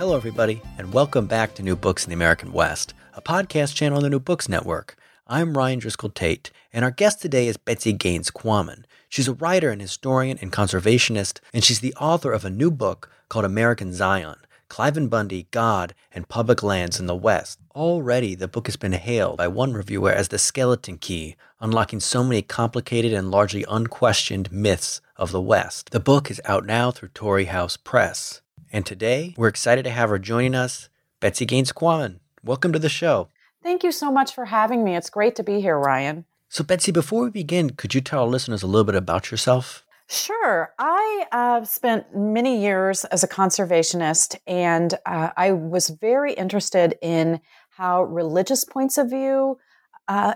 Hello, everybody, and welcome back to New Books in the American West, a podcast channel on the New Books Network. I'm Ryan Driscoll Tate, and our guest today is Betsy Gaines Quammen. She's a writer and historian and conservationist, and she's the author of a new book called American Zion, Cliven Bundy, God, and Public Lands in the West. Already, the book has been hailed by one reviewer as the skeleton key, unlocking so many complicated and largely unquestioned myths of the West. The book is out now through Torrey House Press. And today, we're excited to have her joining us, Betsy Gaines Quammen. Welcome to the show. Thank you so much for having me. It's great to be here, Ryan. So, Betsy, before we begin, could you tell our listeners a little bit about yourself? Sure. I spent many years as a conservationist, and I was very interested in how religious points of view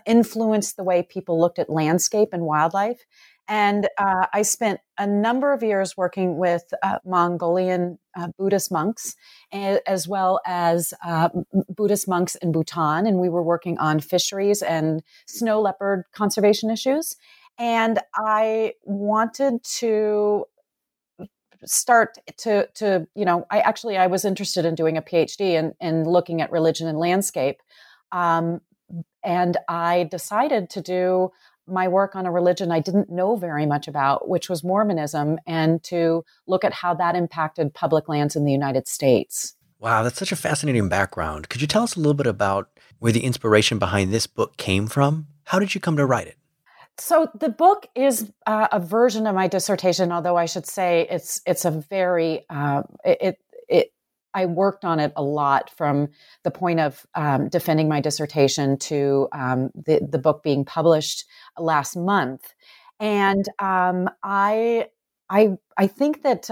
influenced the way people looked at landscape and wildlife. And I spent a number of years working with Mongolian Buddhist monks, as well as Buddhist monks in Bhutan. And we were working on fisheries and snow leopard conservation issues. And I wanted to start to I was interested in doing a PhD and looking at religion and landscape. And I decided to do my work on a religion I didn't know very much about, which was Mormonism, and to look at how that impacted public lands in the United States. Wow, that's such a fascinating background. Could you tell us a little bit about where the inspiration behind this book came from? How did you come to write it? So the book is a version of my dissertation, although I should say it's a very I worked on it a lot from the point of defending my dissertation to the book being published last month. And I think that,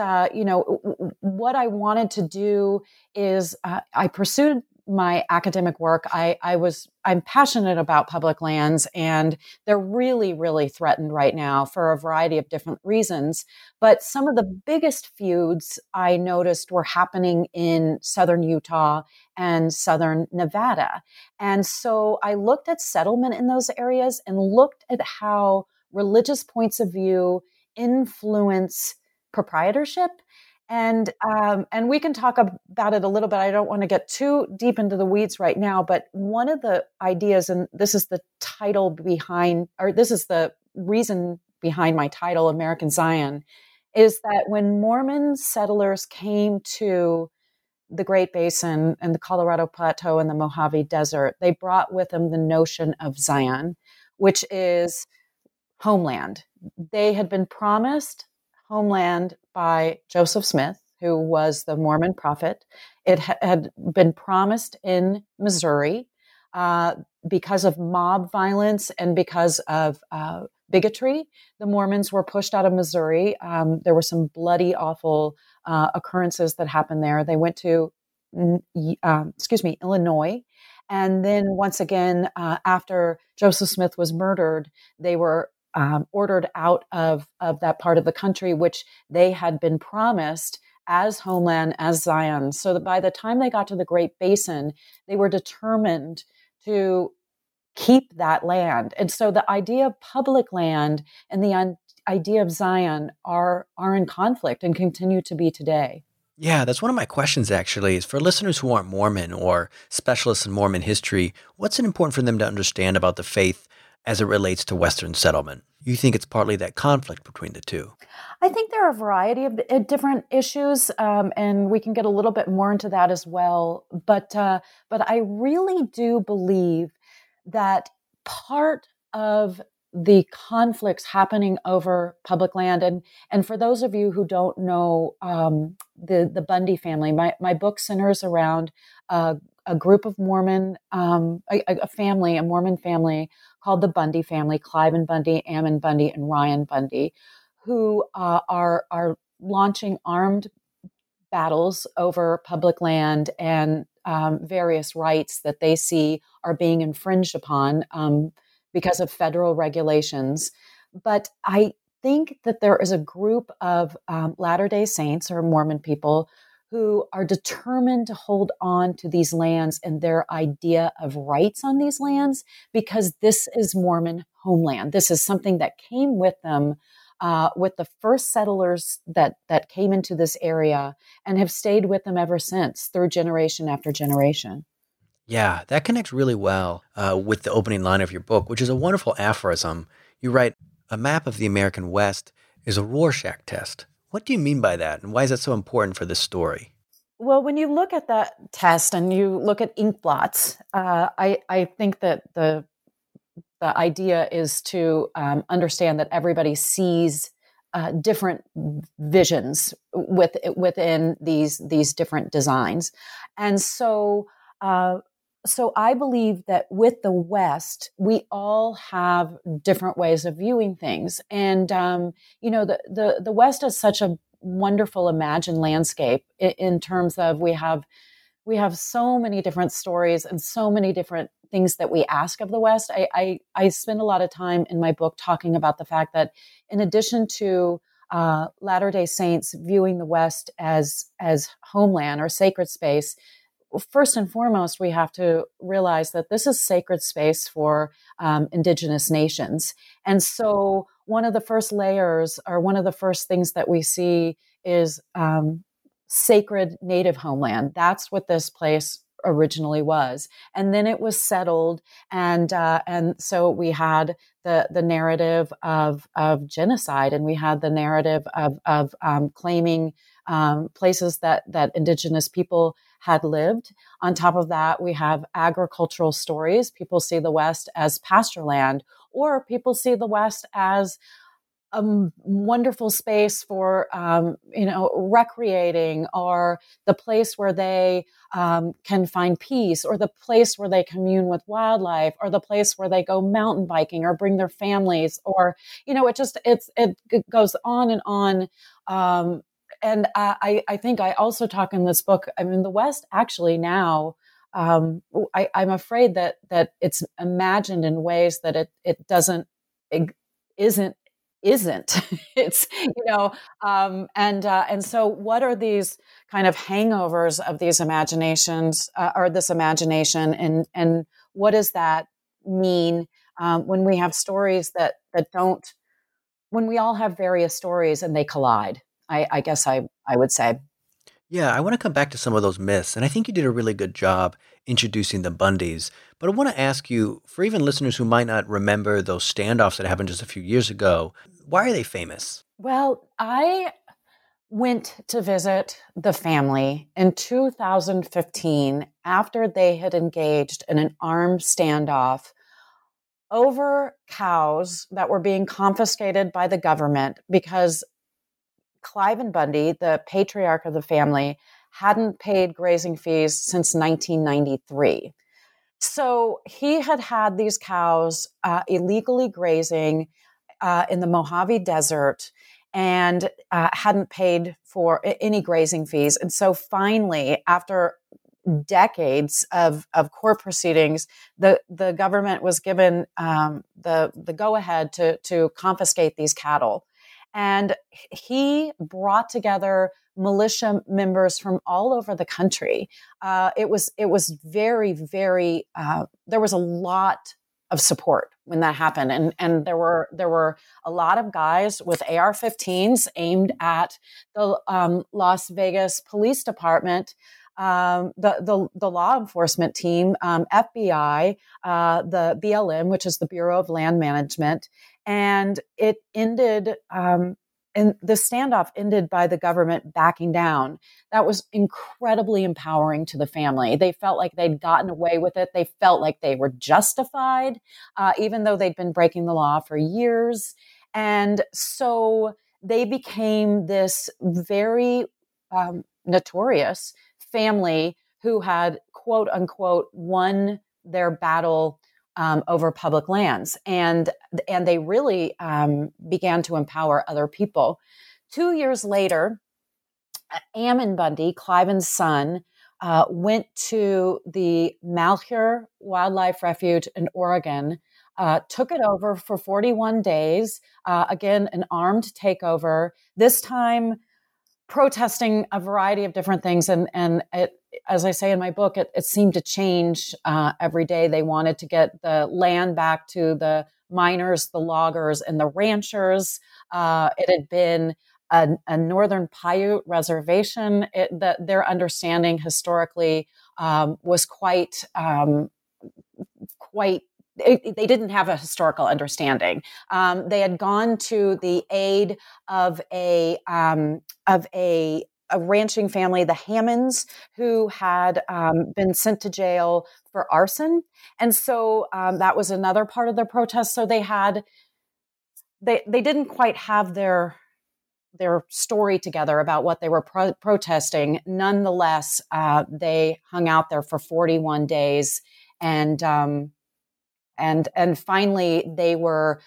what I wanted to do is I pursued my academic work. I'm passionate about public lands, and they're really, really threatened right now for a variety of different reasons. But some of the biggest feuds I noticed were happening in southern Utah and southern Nevada. And so I looked at settlement in those areas and looked at how religious points of view influence proprietorship. And we can talk about it a little bit. I don't want to get too deep into the weeds right now, but one of the ideas, and this is the title behind, or this is the reason behind my title, American Zion, is that when Mormon settlers came to the Great Basin and the Colorado Plateau and the Mojave Desert, they brought with them the notion of Zion, which is homeland. They had been promised homeland by Joseph Smith, who was the Mormon prophet. It had been promised in Missouri because of mob violence and because of bigotry. The Mormons were pushed out of Missouri. There were some bloody, awful occurrences that happened there. They went to, Illinois. And then once again, after Joseph Smith was murdered, they were ordered out of that part of the country, which they had been promised as homeland, as Zion. So that by the time they got to the Great Basin, they were determined to keep that land. And so the idea of public land and the idea of Zion are in conflict and continue to be today. Yeah, that's one of my questions, actually, is for listeners who aren't Mormon or specialists in Mormon history, what's it important for them to understand about the faith as it relates to Western settlement? You think it's partly that conflict between the two? I think there are a variety of different issues, and we can get a little bit more into that as well. But I really do believe that part of the conflicts happening over public land, and for those of you who don't know the Bundy family, my book centers around a group of Mormon, a Mormon family called the Bundy family, Cliven Bundy, Ammon Bundy, and Ryan Bundy, who are launching armed battles over public land and various rights that they see are being infringed upon because of federal regulations. But I think that there is a group of Latter-day Saints or Mormon people who are determined to hold on to these lands and their idea of rights on these lands, because this is Mormon homeland. This is something that came with them with the first settlers that came into this area and have stayed with them ever since through generation after generation. Yeah, that connects really well with the opening line of your book, which is a wonderful aphorism. You write, "A map of the American West is a Rorschach test." What do you mean by that, and why is that so important for this story? Well, when you look at that test and you look at ink blots, I think that the idea is to understand that everybody sees different visions within these different designs, and so I believe that with the West, we all have different ways of viewing things, and the West is such a wonderful imagined landscape in terms of we have so many different stories and so many different things that we ask of the West. I spend a lot of time in my book talking about the fact that in addition to Latter-day Saints viewing the West as homeland or sacred space, first and foremost, we have to realize that this is sacred space for indigenous nations. And so one of the first layers or one of the first things that we see is sacred native homeland. That's what this place originally was. And then it was settled. And so we had the narrative of genocide, and we had the narrative of claiming places that indigenous people had lived. On top of that, we have agricultural stories. People see the West as pasture land, or people see the West as a wonderful space for, recreating, or the place where they can find peace, or the place where they commune with wildlife, or the place where they go mountain biking or bring their families, or, it goes on and on. And I think I also talk in this book, I mean, the West actually now, I'm afraid that it's imagined in ways that it isn't. It's, and so what are these kind of hangovers of these imaginations or this imagination, and what does that mean when we have stories that don't, when we all have various stories and they collide, I guess I would say. Yeah, I want to come back to some of those myths, and I think you did a really good job introducing the Bundys. But I want to ask you, for even listeners who might not remember those standoffs that happened just a few years ago, why are they famous? Well, I went to visit the family in 2015 after they had engaged in an armed standoff over cows that were being confiscated by the government because Cliven Bundy, the patriarch of the family, hadn't paid grazing fees since 1993. So he had these cows illegally grazing in the Mojave Desert and hadn't paid for any grazing fees. And so finally, after decades of court proceedings, the government was given the go-ahead to confiscate these cattle. And he brought together militia members from all over the country. It was very, very. There was a lot of support when that happened, and there were a lot of guys with AR-15s aimed at the Las Vegas Police Department, the law enforcement team, FBI, the BLM, which is the Bureau of Land Management. And it ended, and the standoff ended by the government backing down. That was incredibly empowering to the family. They felt like they'd gotten away with it. They felt like they were justified, even though they'd been breaking the law for years. And so they became this very notorious family who had, quote unquote, won their battle over public lands. And they really began to empower other people. 2 years later, Ammon Bundy, Cliven's son, went to the Malheur Wildlife Refuge in Oregon, took it over for 41 days. Again, an armed takeover. This time, protesting a variety of different things. And it, as I say in my book, it seemed to change every day. They wanted to get the land back to the miners, the loggers, and the ranchers. It had been a Northern Paiute reservation. Their understanding historically was quite. They didn't have a historical understanding. They had gone to the aid of a ranching family, the Hammonds, who had been sent to jail for arson, and so that was another part of their protest. So they didn't quite have their story together about what they were protesting. Nonetheless, they hung out there for 41 days, and finally they were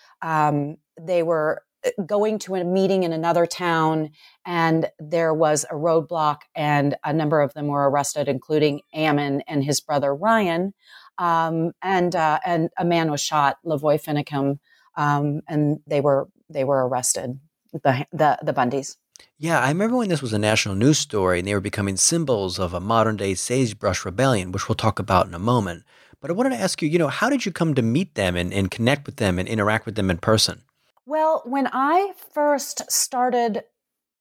going to a meeting in another town, and there was a roadblock, and a number of them were arrested, including Ammon and his brother Ryan, and a man was shot, Lavoie Finicum, and they were arrested, the Bundys. Yeah, I remember when this was a national news story, and they were becoming symbols of a modern day Sagebrush Rebellion, which we'll talk about in a moment. But I wanted to ask you, how did you come to meet them and connect with them and interact with them in person? Well, when I first started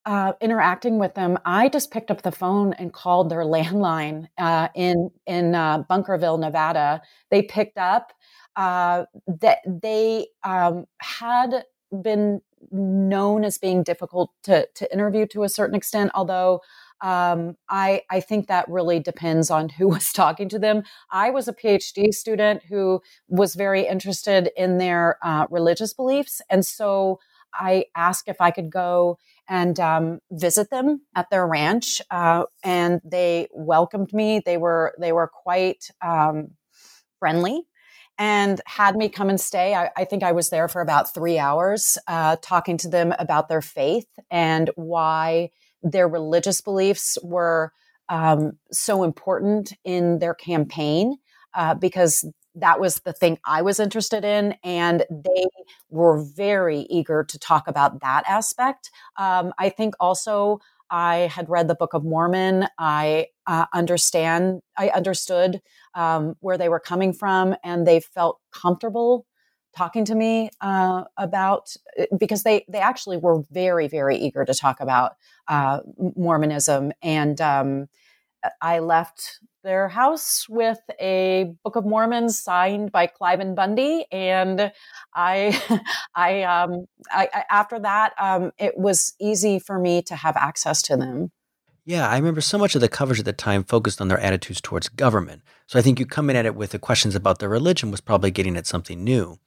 interacting with them, I just picked up the phone and called their landline in Bunkerville, Nevada. They picked up. That they had been known as being difficult to interview to a certain extent, although I think that really depends on who was talking to them. I was a PhD student who was very interested in their religious beliefs. And so I asked if I could go and visit them at their ranch. And they welcomed me. They were quite friendly and had me come and stay. I think I was there for about 3 hours talking to them about their faith and why their religious beliefs were so important in their campaign, because that was the thing I was interested in. And they were very eager to talk about that aspect. I think also I had read the Book of Mormon. I understood where they were coming from, and they felt comfortable talking to me about, because they actually were very, very eager to talk about Mormonism. And I left their house with a Book of Mormon signed by Cliven Bundy. And I after that, it was easy for me to have access to them. Yeah, I remember so much of the coverage at the time focused on their attitudes towards government. So I think you coming at it with the questions about their religion was probably getting at something new.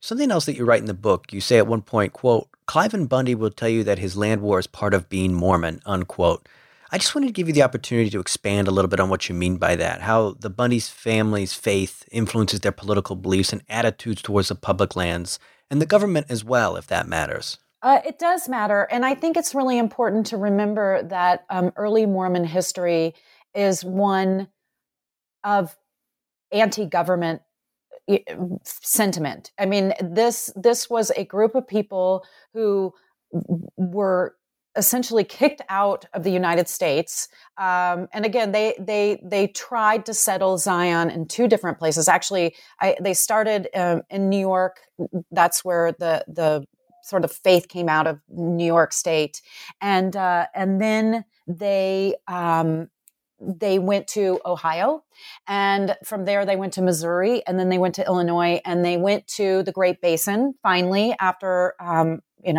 Something else that you write in the book, you say at one point, quote, "Cliven Bundy will tell you that his land war is part of being Mormon," unquote. I just wanted to give you the opportunity to expand a little bit on what you mean by that, how the Bundy's family's faith influences their political beliefs and attitudes towards the public lands and the government as well, if that matters. It does matter. And I think it's really important to remember that early Mormon history is one of anti-government sentiment. I mean, this was a group of people who were essentially kicked out of the United States. And again, they tried to settle Zion in two different places. Actually, they started in New York. That's where the sort of faith came out of New York State. And then they went to Ohio, and from there they went to Missouri, and then they went to Illinois, and they went to the Great Basin finally after,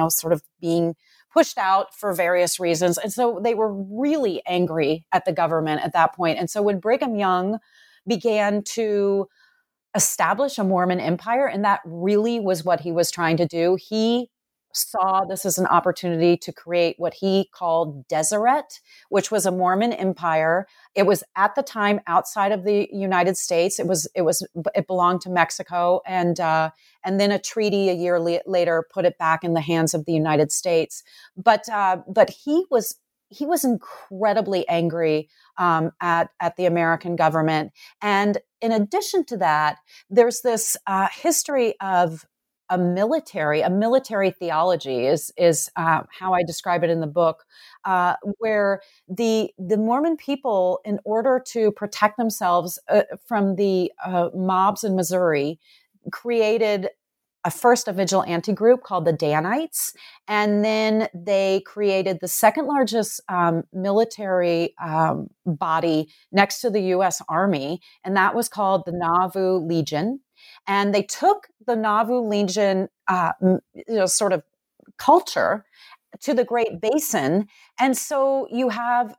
sort of being pushed out for various reasons. And so they were really angry at the government at that point. And so when Brigham Young began to establish a Mormon empire, and that really was what he was trying to do, he saw this as an opportunity to create what he called Deseret, which was a Mormon empire. It was at the time outside of the United States. It belonged to Mexico, and then a treaty a year later put it back in the hands of the United States. But he was incredibly angry at the American government. And in addition to that, there's this history of a military theology is how I describe it in the book, where the Mormon people, in order to protect themselves from the mobs in Missouri, created a vigilante group called the Danites, and then they created the second largest military body next to the U.S. Army, and that was called the Nauvoo Legion. And they took the Nauvoo Legion sort of culture to the Great Basin, and so you have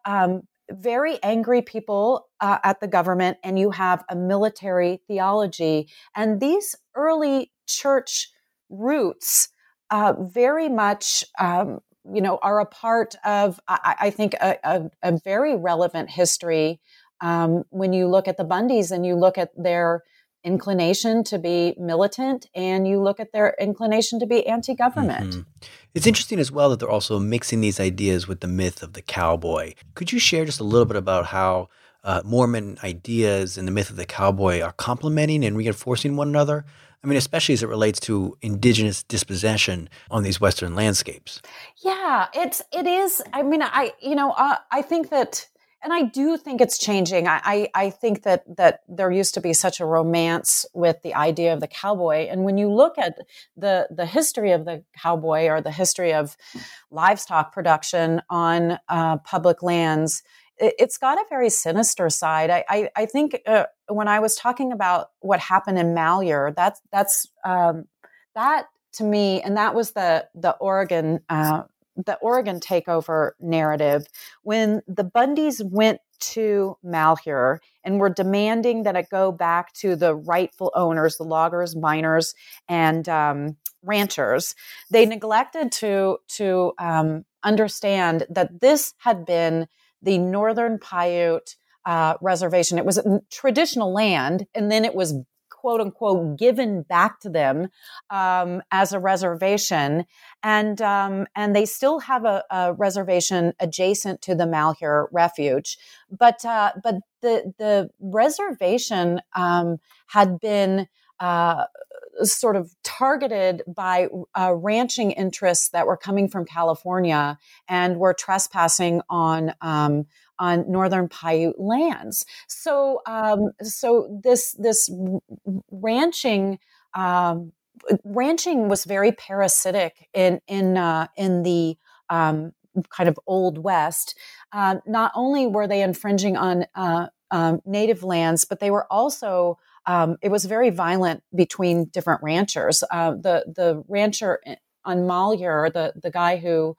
very angry people at the government, and you have a military theology. And these early church roots very much, are a part of, I think, a very relevant history when you look at the Bundys and you look at their inclination to be militant and you look at their inclination to be anti-government. Mm-hmm. It's interesting as well that they're also mixing these ideas with the myth of the cowboy. Could you share just a little bit about how Mormon ideas and the myth of the cowboy are complementing and reinforcing one another? I mean, especially as it relates to indigenous dispossession on these Western landscapes. Yeah, it is. I mean, I think that, and I do think it's changing. I think that there used to be such a romance with the idea of the cowboy. And when you look at the history of the cowboy or the history of livestock production on public lands, it's got a very sinister side. I think when I was talking about what happened in Malheur, that to me, and that was the Oregon takeover narrative, when the Bundys went to Malheur and were demanding that it go back to the rightful owners, the loggers, miners, and ranchers. They neglected to understand that this had been the Northern Paiute reservation. It was traditional land, and then it was, quote unquote, given back to them as a reservation. And they still have a reservation adjacent to the Malheur Refuge. But the reservation had been sort of targeted by ranching interests that were coming from California and were trespassing on Northern Paiute lands. So this ranching was very parasitic in the kind of Old West. Not only were they infringing on native lands, but they were also it was very violent between different ranchers. The rancher on Malheur, the guy who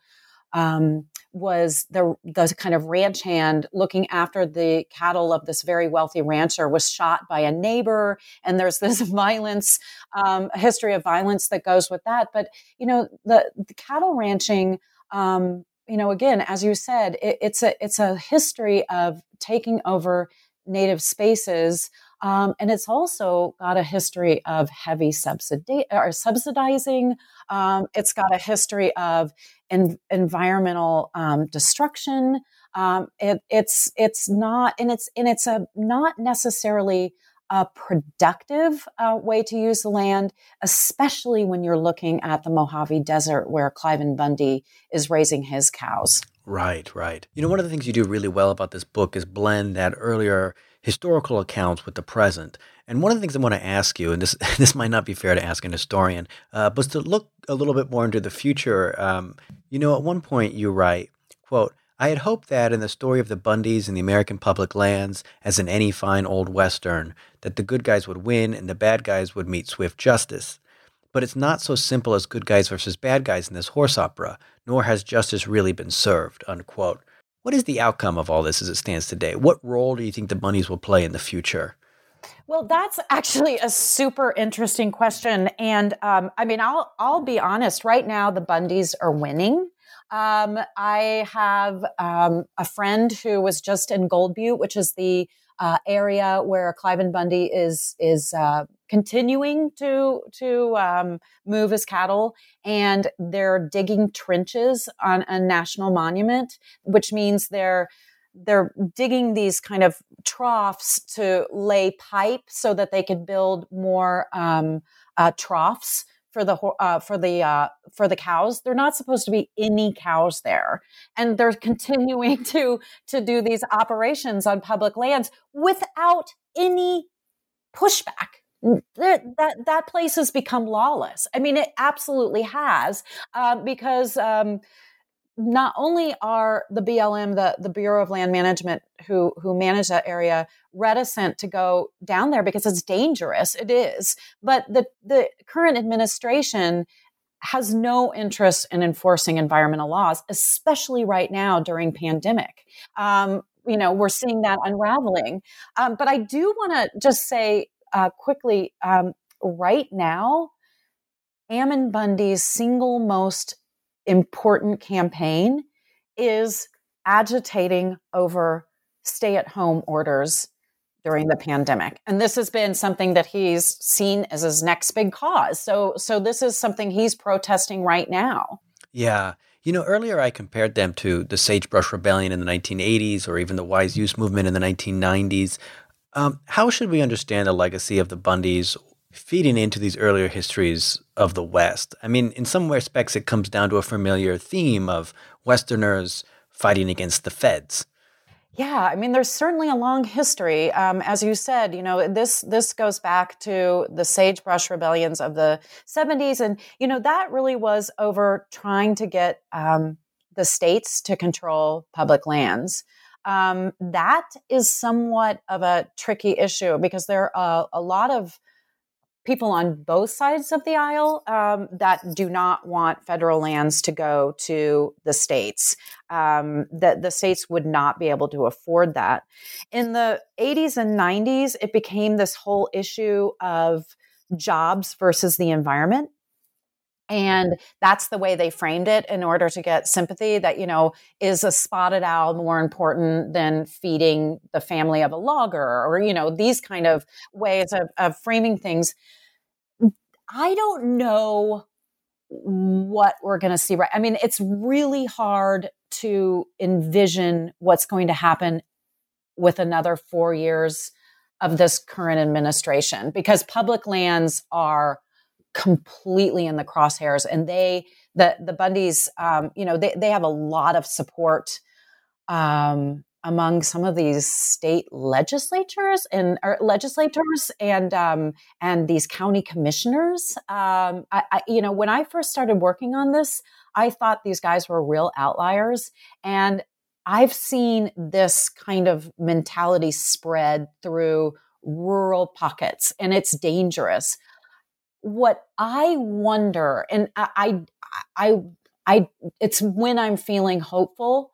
was the kind of ranch hand looking after the cattle of this very wealthy rancher, was shot by a neighbor. And there's this violence, a history of violence that goes with that. But, the cattle ranching, again, as you said, it's a history of taking over native spaces. And it's also got a history of heavy subsidizing. It's got a history of environmental destruction. It's not necessarily a productive way to use the land, especially when you're looking at the Mojave Desert where Cliven Bundy is raising his cows. Right. One of the things you do really well about this book is blend that earlier historical accounts with the present. And one of the things I want to ask you, and this might not be fair to ask an historian, but to look a little bit more into the future. At one point you write, quote, "I had hoped that in the story of the Bundys and the American public lands, as in any fine old Western, that the good guys would win and the bad guys would meet swift justice. But it's not so simple as good guys versus bad guys in this horse opera, nor has justice really been served," unquote. What is the outcome of all this as it stands today? What role do you think the Bundys will play in the future? Well, that's actually a super interesting question. And I'll be honest. Right now, the Bundys are winning. I have a friend who was just in Gold Butte, which is the area where Cliven Bundy is continuing to move his cattle, and they're digging trenches on a national monument, which means they're digging these kind of troughs to lay pipe so that they could build more troughs for the cows. They're not supposed to be any cows there, and they're continuing to do these operations on public lands without any pushback. That place has become lawless. I mean, it absolutely has, because not only are the BLM, the Bureau of Land Management, who manage that area, reticent to go down there because it's dangerous. It is, but the current administration has no interest in enforcing environmental laws, especially right now during pandemic. We're seeing that unraveling. But I do want to just say. Quickly, right now, Ammon Bundy's single most important campaign is agitating over stay-at-home orders during the pandemic. And this has been something that he's seen as his next big cause. So this is something he's protesting right now. Yeah. Earlier I compared them to the Sagebrush Rebellion in the 1980s or even the Wise Use Movement in the 1990s. How should we understand the legacy of the Bundys feeding into these earlier histories of the West? I mean, in some respects, it comes down to a familiar theme of Westerners fighting against the feds. Yeah, I mean, there's certainly a long history. As you said, this goes back to the Sagebrush Rebellions of the 70s. And, that really was over trying to get the states to control public lands. That is somewhat of a tricky issue because there are a lot of people on both sides of the aisle that do not want federal lands to go to the states, that the states would not be able to afford that. In the 80s and 90s, it became this whole issue of jobs versus the environment. And that's the way they framed it in order to get sympathy that, is a spotted owl more important than feeding the family of a logger or, these kind of ways of framing things. I don't know what we're going to see. Right. I mean, it's really hard to envision what's going to happen with another 4 years of this current administration because public lands are completely in the crosshairs, and the Bundys, they have a lot of support among some of these state legislators and these county commissioners. I when I first started working on this, I thought these guys were real outliers, and I've seen this kind of mentality spread through rural pockets, and it's dangerous. What I wonder, and I it's when I'm feeling hopeful,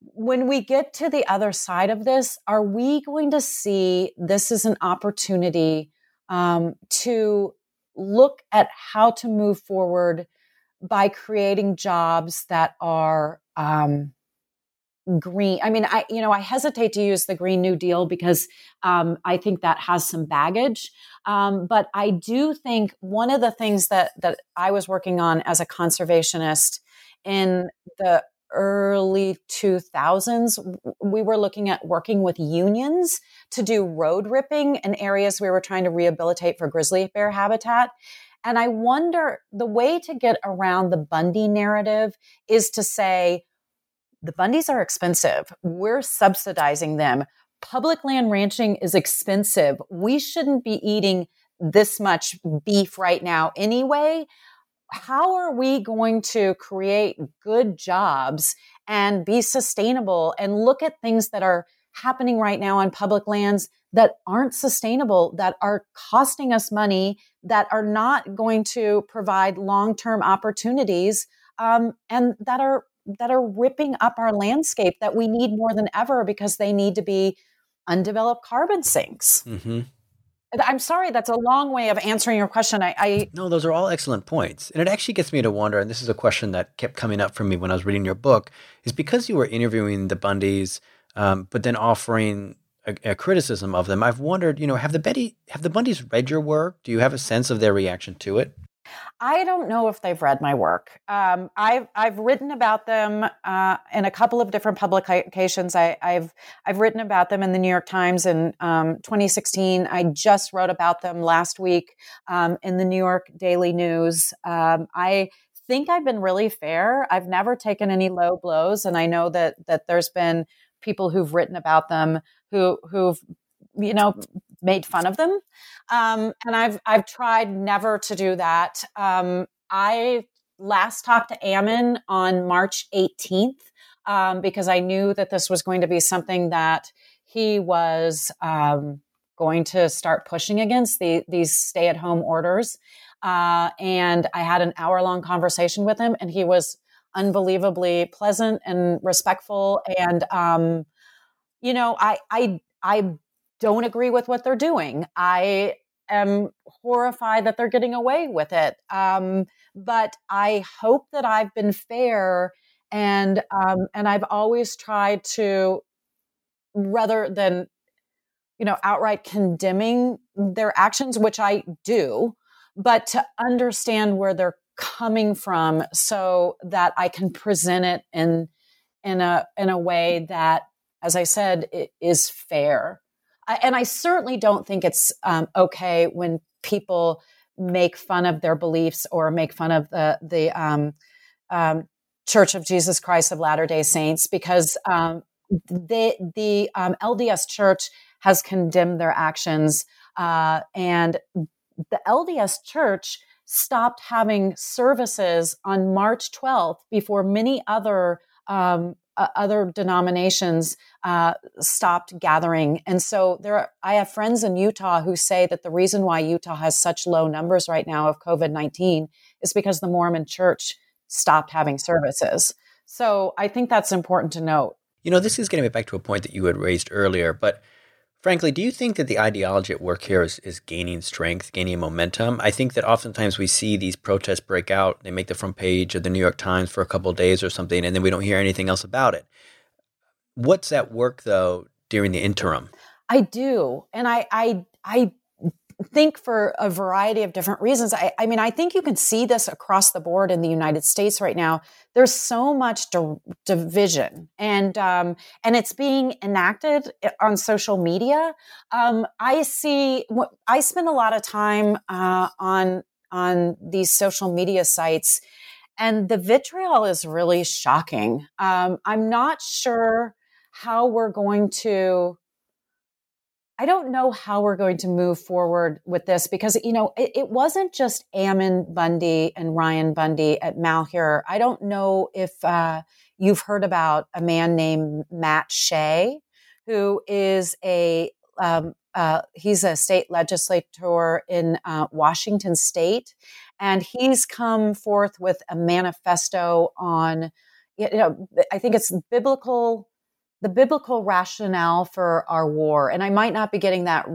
when we get to the other side of this, are we going to see this is an opportunity to look at how to move forward by creating jobs that are green? I mean, I hesitate to use the Green New Deal because I think that has some baggage. But I do think one of the things that I was working on as a conservationist in the early 2000s, we were looking at working with unions to do road ripping in areas we were trying to rehabilitate for grizzly bear habitat. And I wonder, the way to get around the Bundy narrative is to say, the Bundys are expensive. We're subsidizing them. Public land ranching is expensive. We shouldn't be eating this much beef right now anyway. How are we going to create good jobs and be sustainable and look at things that are happening right now on public lands that aren't sustainable, that are costing us money, that are not going to provide long-term opportunities, and that are ripping up our landscape that we need more than ever because they need to be undeveloped carbon sinks. Mm-hmm. I'm sorry, that's a long way of answering your question. No, those are all excellent points. And it actually gets me to wonder, and this is a question that kept coming up for me when I was reading your book, is because you were interviewing the Bundys, but then offering a criticism of them, I've wondered, have the Bundys read your work? Do you have a sense of their reaction to it? I don't know if they've read my work. I've written about them in a couple of different publications. I've written about them in the New York Times in 2016. I just wrote about them last week in the New York Daily News. I think I've been really fair. I've never taken any low blows, and I know that there's been people who've written about them who've made fun of them. And I've tried never to do that. I last talked to Ammon on March 18th, because I knew that this was going to be something that he was, going to start pushing against these stay at home orders. And I had an hour-long conversation with him, and he was unbelievably pleasant and respectful. And, I don't agree with what they're doing. I am horrified that they're getting away with it. But I hope that I've been fair, and I've always tried to, rather than, outright condemning their actions, which I do, but to understand where they're coming from so that I can present it in a way that, as I said, it is fair. And I certainly don't think it's okay when people make fun of their beliefs or make fun of the Church of Jesus Christ of Latter-day Saints, because the LDS Church has condemned their actions, and the LDS Church stopped having services on March 12th before many other denominations stopped gathering. And so I have friends in Utah who say that the reason why Utah has such low numbers right now of COVID-19 is because the Mormon Church stopped having services. So I think that's important to note. This is getting back to a point that you had raised earlier, but frankly, do you think that the ideology at work here is gaining strength, gaining momentum? I think that oftentimes we see these protests break out. They make the front page of the New York Times for a couple of days or something, and then we don't hear anything else about it. What's at work, though, during the interim? I do. And I think for a variety of different reasons. I think you can see this across the board in the United States right now. There's so much division, and it's being enacted on social media. I spend a lot of time on these social media sites, and the vitriol is really shocking. I'm not sure how we're going to. I don't know how we're going to move forward with this because, it wasn't just Ammon Bundy and Ryan Bundy at Malheur. I don't know if you've heard about a man named Matt Shea, who is he's a state legislator in Washington state. And he's come forth with a manifesto on, I think it's the biblical rationale for our war. And I might not be getting that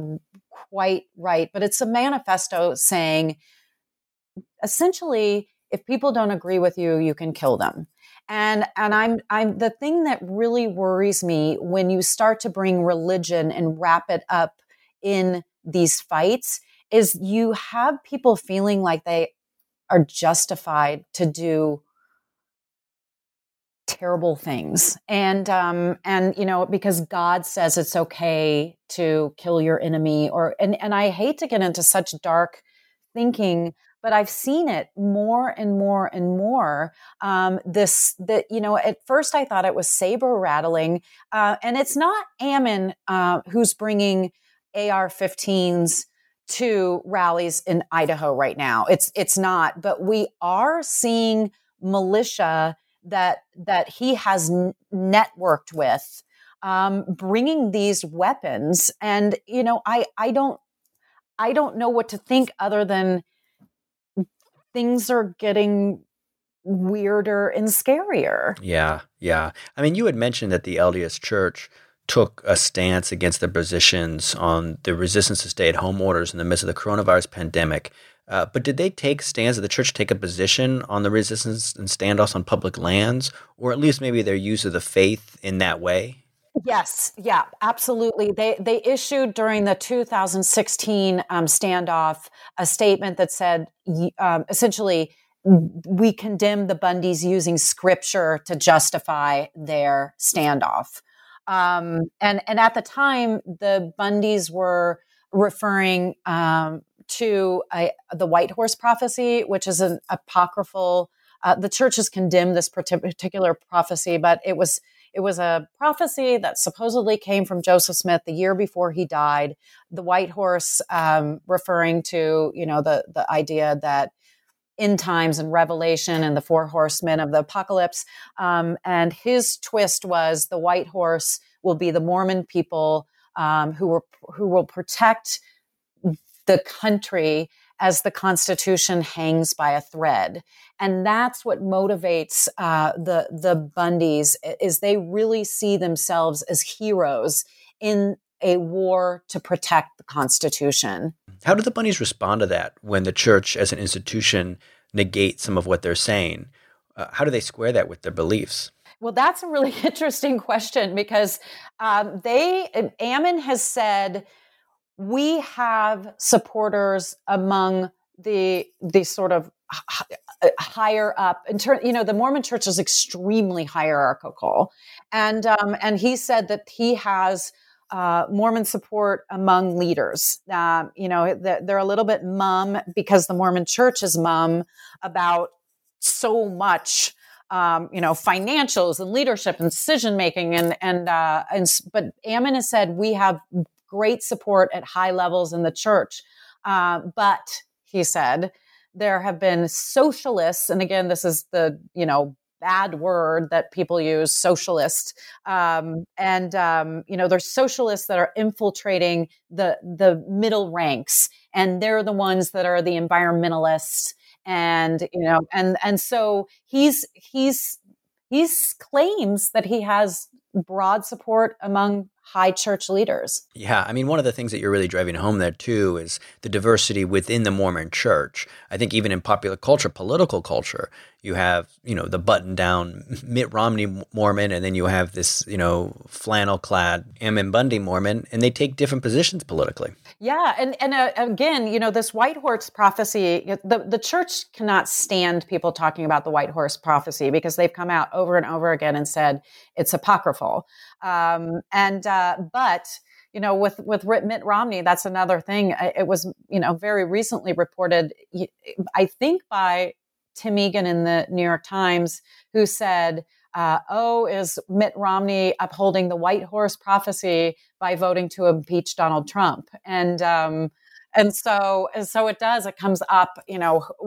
quite right, but it's a manifesto saying, essentially, if people don't agree with you, you can kill them. And I'm the thing that really worries me when you start to bring religion and wrap it up in these fights is you have people feeling like they are justified to do terrible things. And because God says it's okay to kill your enemy and I hate to get into such dark thinking, but I've seen it more and more and more. At first I thought it was saber rattling. And it's not Ammon, who's bringing AR-15s to rallies in Idaho right now. It's not, but we are seeing militia that he has networked with, bringing these weapons. And, I don't know what to think other than things are getting weirder and scarier. Yeah. Yeah. I mean, you had mentioned that the LDS Church took a stance against the positions on the resistance to stay-at-home orders in the midst of the coronavirus pandemic. But did they take stands? Did the church take a position on the resistance and standoffs on public lands, or at least maybe their use of the faith in that way? Yes. Yeah, absolutely. They issued during the 2016 standoff a statement that said, essentially, we condemn the Bundys using scripture to justify their standoff. And at the time, the Bundys were referring to the White Horse prophecy, which is an apocryphal. The church has condemned this particular prophecy, but it was a prophecy that supposedly came from Joseph Smith the year before he died. The White Horse, referring to, the idea that end times and Revelation and the four horsemen of the apocalypse. And his twist was the White Horse will be the Mormon people who will protect the country as the Constitution hangs by a thread. And that's what motivates the Bundys, is they really see themselves as heroes in a war to protect the Constitution. How do the Bundys respond to that when the church as an institution negates some of what they're saying? How do they square that with their beliefs? Well, that's a really interesting question, because Ammon has said, we have supporters among the sort of higher up. The Mormon Church is extremely hierarchical, and he said that he has Mormon support among leaders. They're a little bit mum because the Mormon Church is mum about so much. Financials and leadership and decision making, but Ammon has said we have great support at high levels in the church. But he said, there have been socialists. And again, this is the, bad word that people use, socialist. There's socialists that are infiltrating the middle ranks, and they're the ones that are the environmentalists. And so he's claims that he has broad support among high church leaders. Yeah. I mean, one of the things that you're really driving home there too is the diversity within the Mormon church. I think even in popular culture, political culture, you have, the button down Mitt Romney Mormon, and then you have this, flannel clad Ammon Bundy Mormon, and they take different positions politically. Yeah. And again, this White Horse prophecy, the church cannot stand people talking about the White Horse prophecy, because they've come out over and over again and said it's apocryphal. With Mitt Romney, that's another thing. It was, very recently reported, I think by Tim Egan in the New York Times, who said, is Mitt Romney upholding the White Horse prophecy by voting to impeach Donald Trump? And so it does, it comes up,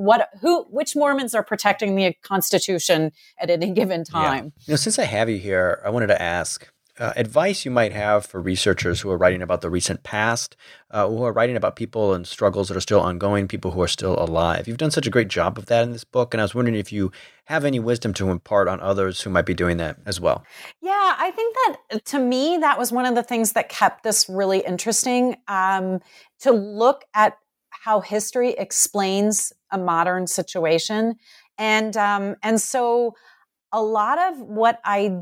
which Mormons are protecting the Constitution at any given time. Yeah. Since I have you here, I wanted to ask, advice you might have for researchers who are writing about the recent past, who are writing about people and struggles that are still ongoing, people who are still alive. You've done such a great job of that in this book, and I was wondering if you have any wisdom to impart on others who might be doing that as well. Yeah, I think that, to me, that was one of the things that kept this really interesting, to look at how history explains a modern situation. And so a lot of what I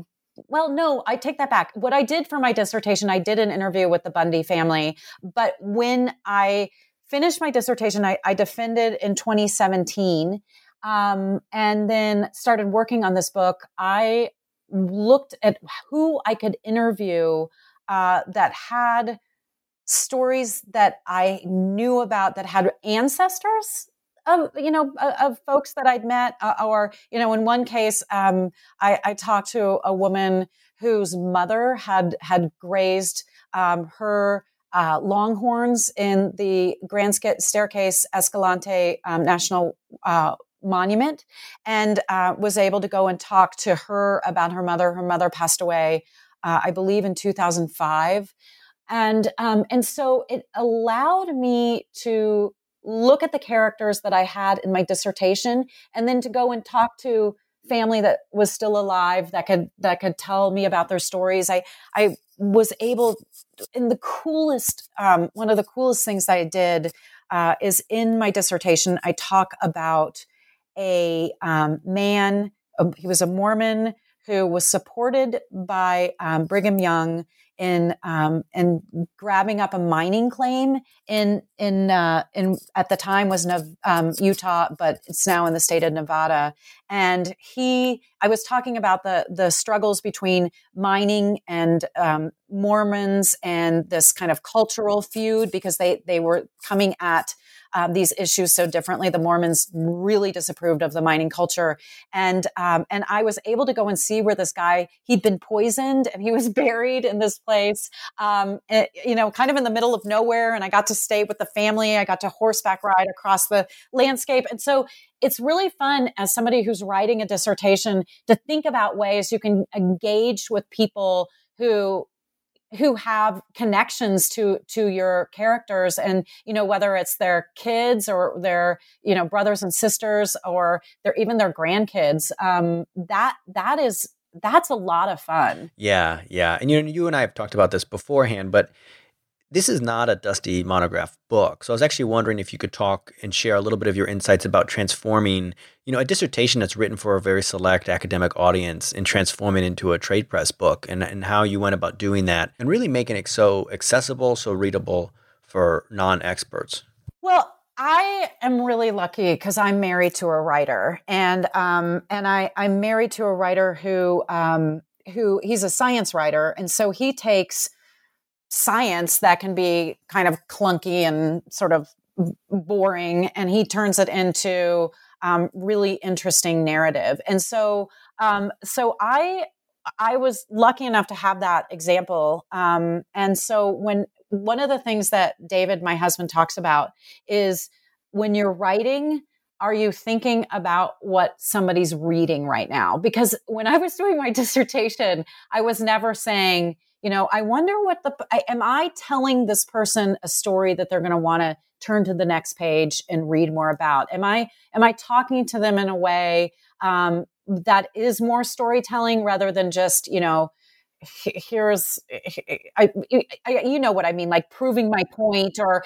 take that back. What I did for my dissertation, I did an interview with the Bundy family. But when I finished my dissertation, I defended in 2017, and then started working on this book. I looked at who I could interview that had stories that I knew about, that had ancestors of folks that I'd met, or in one case, I talked to a woman whose mother had grazed her longhorns in the Grand Staircase Escalante National Monument, and was able to go and talk to her about her mother. Her mother passed away, I believe, in 2005, and so it allowed me to look at the characters that I had in my dissertation, and then to go and talk to family that was still alive that could tell me about their stories. I was able, in the coolest, one of the coolest things that I did is in my dissertation, I talk about a man, he was a Mormon who was supported by Brigham Young in grabbing up a mining claim in at the time was Utah, but it's now in the state of Nevada. And I was talking about the struggles between mining and Mormons and this kind of cultural feud because they were coming at these issues so differently. The Mormons really disapproved of the mining culture. And I was able to go and see where this guy, he'd been poisoned and he was buried in this place, kind of in the middle of nowhere. And I got to stay with the family. I got to horseback ride across the landscape. And so it's really fun as somebody who's writing a dissertation to think about ways you can engage with people who have connections to your characters, and whether it's their kids or their brothers and sisters or even their grandkids, that's a lot of fun. Yeah, and you and I have talked about this beforehand, but this is not a Dusty Monograph book. So I was actually wondering if you could talk and share a little bit of your insights about transforming, a dissertation that's written for a very select academic audience and transforming into a trade press book, and how you went about doing that and really making it so accessible, so readable for non-experts. Well, I am really lucky because I'm married to a writer, and I'm married to a writer who he's a science writer. And so he takes science that can be kind of clunky and sort of boring, and he turns it into really interesting narrative. And so I was lucky enough to have that example. And so when one of the things that David, my husband, talks about is when you're writing, are you thinking about what somebody's reading right now? Because when I was doing my dissertation, I was never saying, I wonder am I telling this person a story that they're going to want to turn to the next page and read more about? Am I talking to them in a way that is more storytelling rather than just, proving my point or,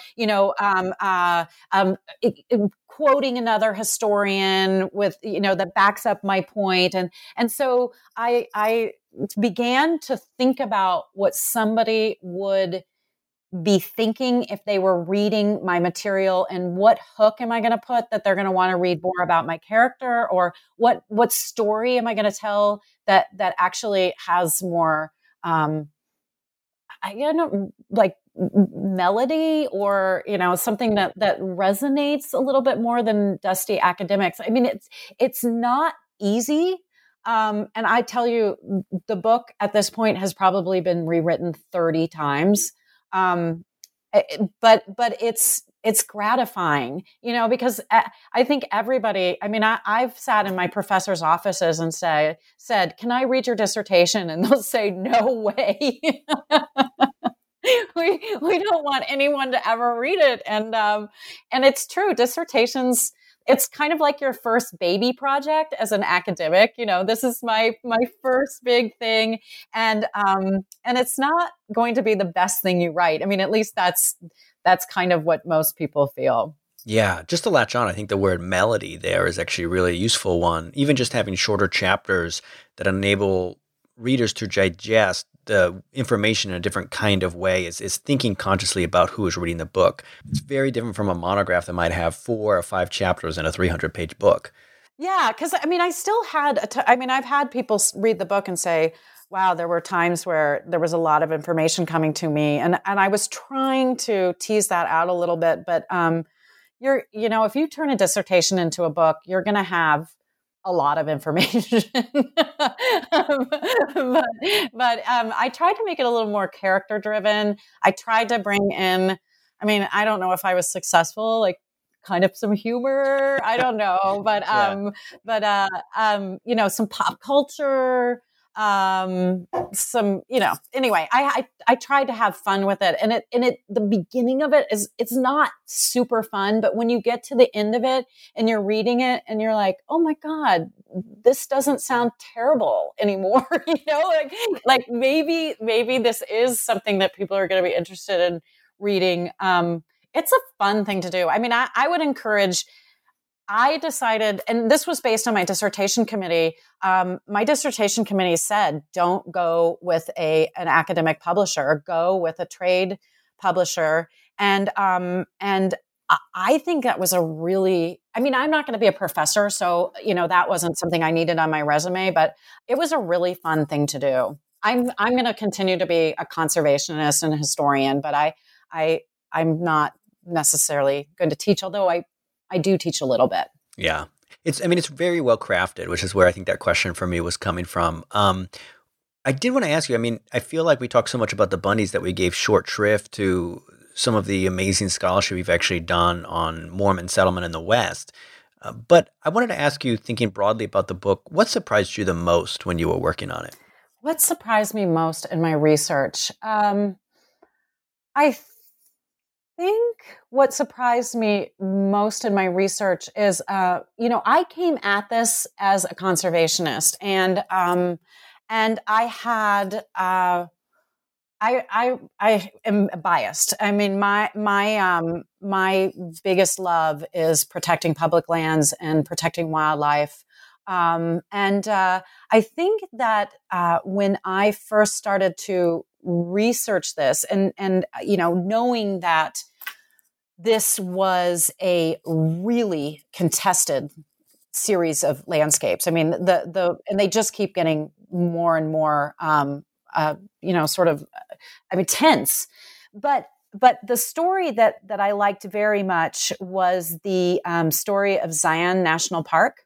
quoting another historian with, that backs up my point. And so I began to think about what somebody would be thinking if they were reading my material, and what hook am I going to put that they're going to want to read more about my character, or what story am I going to tell that actually has more, melody or, something that resonates a little bit more than dusty academics. I mean, it's not easy. And I tell you, the book at this point has probably been rewritten 30 times. But it's gratifying, because I think everybody, I've sat in my professor's offices and said, can I read your dissertation? And they'll say, no way. We don't want anyone to ever read it. And it's true. Dissertations, it's kind of like your first baby project as an academic. This is my first big thing, and it's not going to be the best thing you write. At least that's kind of what most people feel. Yeah, just to latch on, I think the word melody there is actually a really useful one. Even just having shorter chapters that enable readers to digest the information in a different kind of way is thinking consciously about who is reading the book. It's very different from a monograph that might have 4 or 5 chapters in a 300-page book. Yeah, because I've had people read the book and say, wow, there were times where there was a lot of information coming to me. And I was trying to tease that out a little bit. But if you turn a dissertation into a book, you're going to have a lot of information, but I tried to make it a little more character driven. I tried to bring in, I don't know if I was successful, like kind of some humor. I don't know, but some pop culture, Anyway, I tried to have fun with it, and the beginning of it is, it's not super fun, but when you get to the end of it and you're reading it and you're like, oh my God, this doesn't sound terrible anymore. Maybe this is something that people are going to be interested in reading. It's a fun thing to do. I would encourage I decided, and this was based on my dissertation committee. My dissertation committee said, don't go with an academic publisher, go with a trade publisher. And I think that was I'm not going to be a professor, so, that wasn't something I needed on my resume, but it was a really fun thing to do. I'm going to continue to be a conservationist and a historian, but I'm not necessarily going to teach, although I do teach a little bit. Yeah. It's very well crafted, which is where I think that question for me was coming from. I did want to ask you, I feel like we talked so much about the Bundys that we gave short shrift to some of the amazing scholarship we've actually done on Mormon settlement in the West. But I wanted to ask you, thinking broadly about the book, what surprised you the most when you were working on it? What surprised me most in my research? I think what surprised me most in my research is, I came at this as a conservationist, and I had, I am biased. My biggest love is protecting public lands and protecting wildlife. I think that when I first started to research this and knowing that this was a really contested series of landscapes, and they just keep getting more and more, tense. But the story that I liked very much was the story of Zion National Park,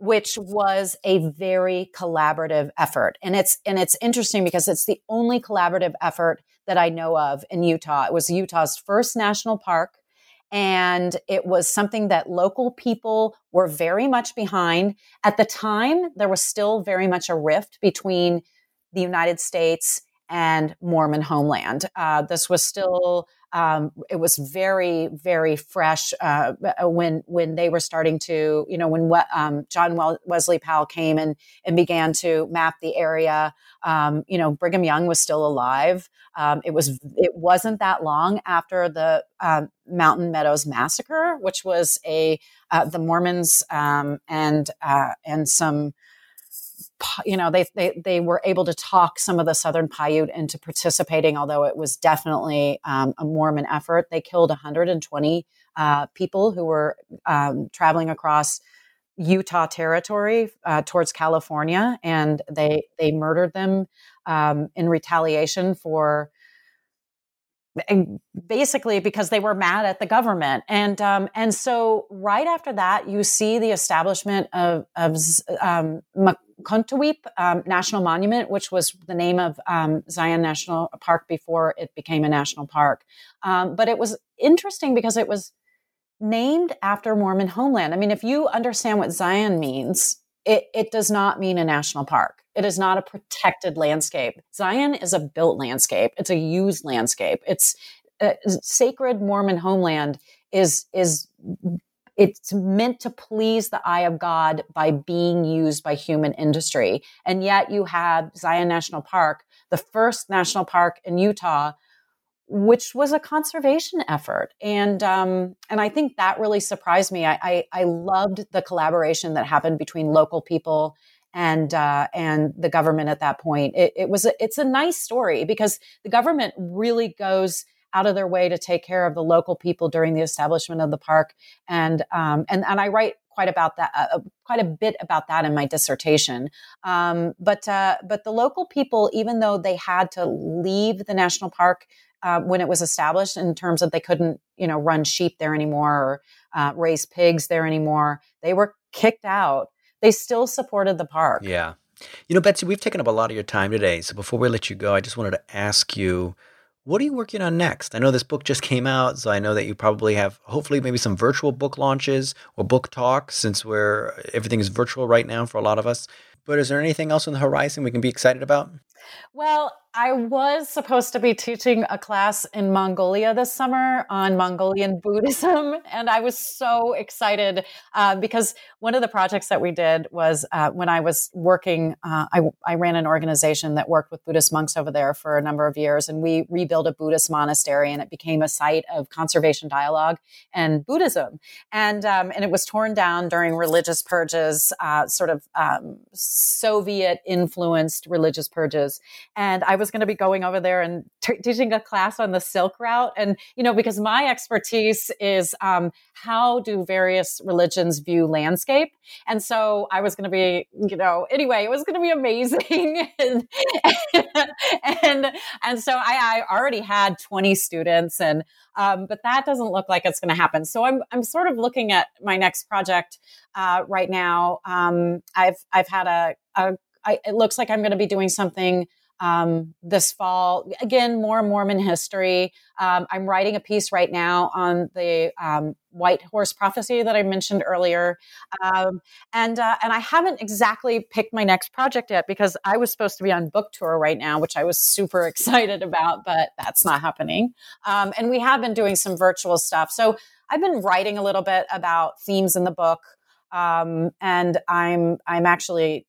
which was a very collaborative effort. And it's interesting because it's the only collaborative effort that I know of in Utah. It was Utah's first national park, and it was something that local people were very much behind. At the time, there was still very much a rift between the United States and Mormon homeland. This was still... it was very, very fresh when they were starting to, when John Wesley Powell came and began to map the area. Brigham Young was still alive. It wasn't that long after the Mountain Meadows Massacre, which was the Mormons and some. They were able to talk some of the Southern Paiute into participating, although it was definitely a Mormon effort. They killed 120 people who were traveling across Utah territory towards California, and they murdered them in retaliation for. And basically because they were mad at the government. And so right after that, you see the establishment of Makontowip National Monument, which was the name of Zion National Park before it became a national park. But it was interesting because it was named after Mormon homeland. If you understand what Zion means, it does not mean a national park. It is not a protected landscape. Zion is a built landscape. It's a used landscape. It's sacred Mormon homeland it's meant to please the eye of God by being used by human industry. And yet you have Zion National Park, the first national park in Utah, which was a conservation effort. And I think that really surprised me. I loved the collaboration that happened between local people and the government at that point. It's a nice story because the government really goes out of their way to take care of the local people during the establishment of the park. And I write quite a bit about that in my dissertation. But the local people, even though they had to leave the national park when it was established, in terms of they couldn't, run sheep there anymore or raise pigs there anymore, they were kicked out. They still supported the park. Yeah. Betsy, we've taken up a lot of your time today. So before we let you go, I just wanted to ask you, what are you working on next? I know this book just came out, so I know that you probably have hopefully maybe some virtual book launches or book talks, since everything is virtual right now for a lot of us. But is there anything else on the horizon we can be excited about? Well, I was supposed to be teaching a class in Mongolia this summer on Mongolian Buddhism, and I was so excited because one of the projects that we did was when I was working, I ran an organization that worked with Buddhist monks over there for a number of years, and we rebuilt a Buddhist monastery, and it became a site of conservation dialogue and Buddhism, and it was torn down during religious purges, sort of Soviet-influenced religious purges. And I was going to be going over there and teaching a class on the Silk Route. And, you know, because my expertise is how do various religions view landscape? And so I was going to be, you know, anyway, it was going to be amazing. and so I already had 20 students, and but that doesn't look like it's going to happen. So I'm sort of looking at my next project right now. I've had it looks like I'm going to be doing something this fall. Again, more Mormon history. I'm writing a piece right now on the White Horse prophecy that I mentioned earlier. And I haven't exactly picked my next project yet because I was supposed to be on book tour right now, which I was super excited about, but that's not happening. And we have been doing some virtual stuff. So I've been writing a little bit about themes in the book. And I'm actually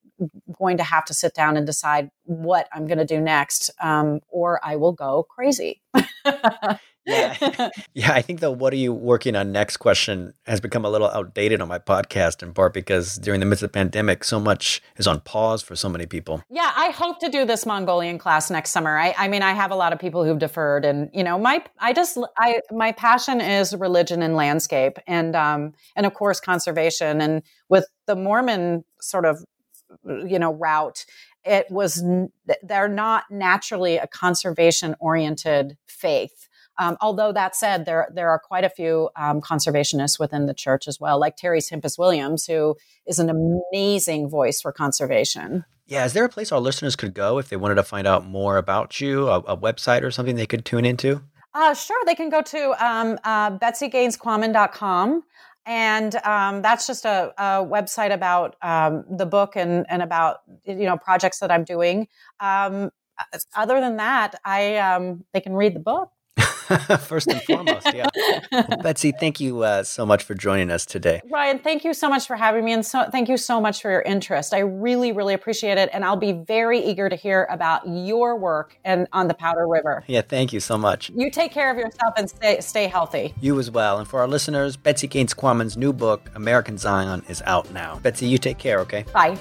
going to have to sit down and decide what I'm going to do next, or I will go crazy. Yeah. I think the "what are you working on next" question has become a little outdated on my podcast, in part because during the midst of the pandemic, so much is on pause for so many people. Yeah, I hope to do this Mongolian class next summer. I mean, I have a lot of people who've deferred, and you know, my passion is religion and landscape, and of course conservation. And with the Mormon sort of route, it was they're not naturally a conservation oriented faith. Although that said, there are quite a few conservationists within the church as well, like Terry Simpis Williams, who is an amazing voice for conservation. Yeah. Is there a place our listeners could go if they wanted to find out more about you, a website or something they could tune into? Sure. They can go to BetsyGainesQuammen.com. And that's just a website about the book and about, projects that I'm doing. Other than that, they can read the book. First and foremost, yeah. Betsy, thank you so much for joining us today. Ryan, thank you so much for having me, and thank you so much for your interest. I really, really appreciate it, and I'll be very eager to hear about your work and on the Powder River. Yeah, thank you so much. You take care of yourself and stay healthy. You as well. And for our listeners, Betsy Gaines Quammen's new book, American Zion, is out now. Betsy, you take care, okay? Bye.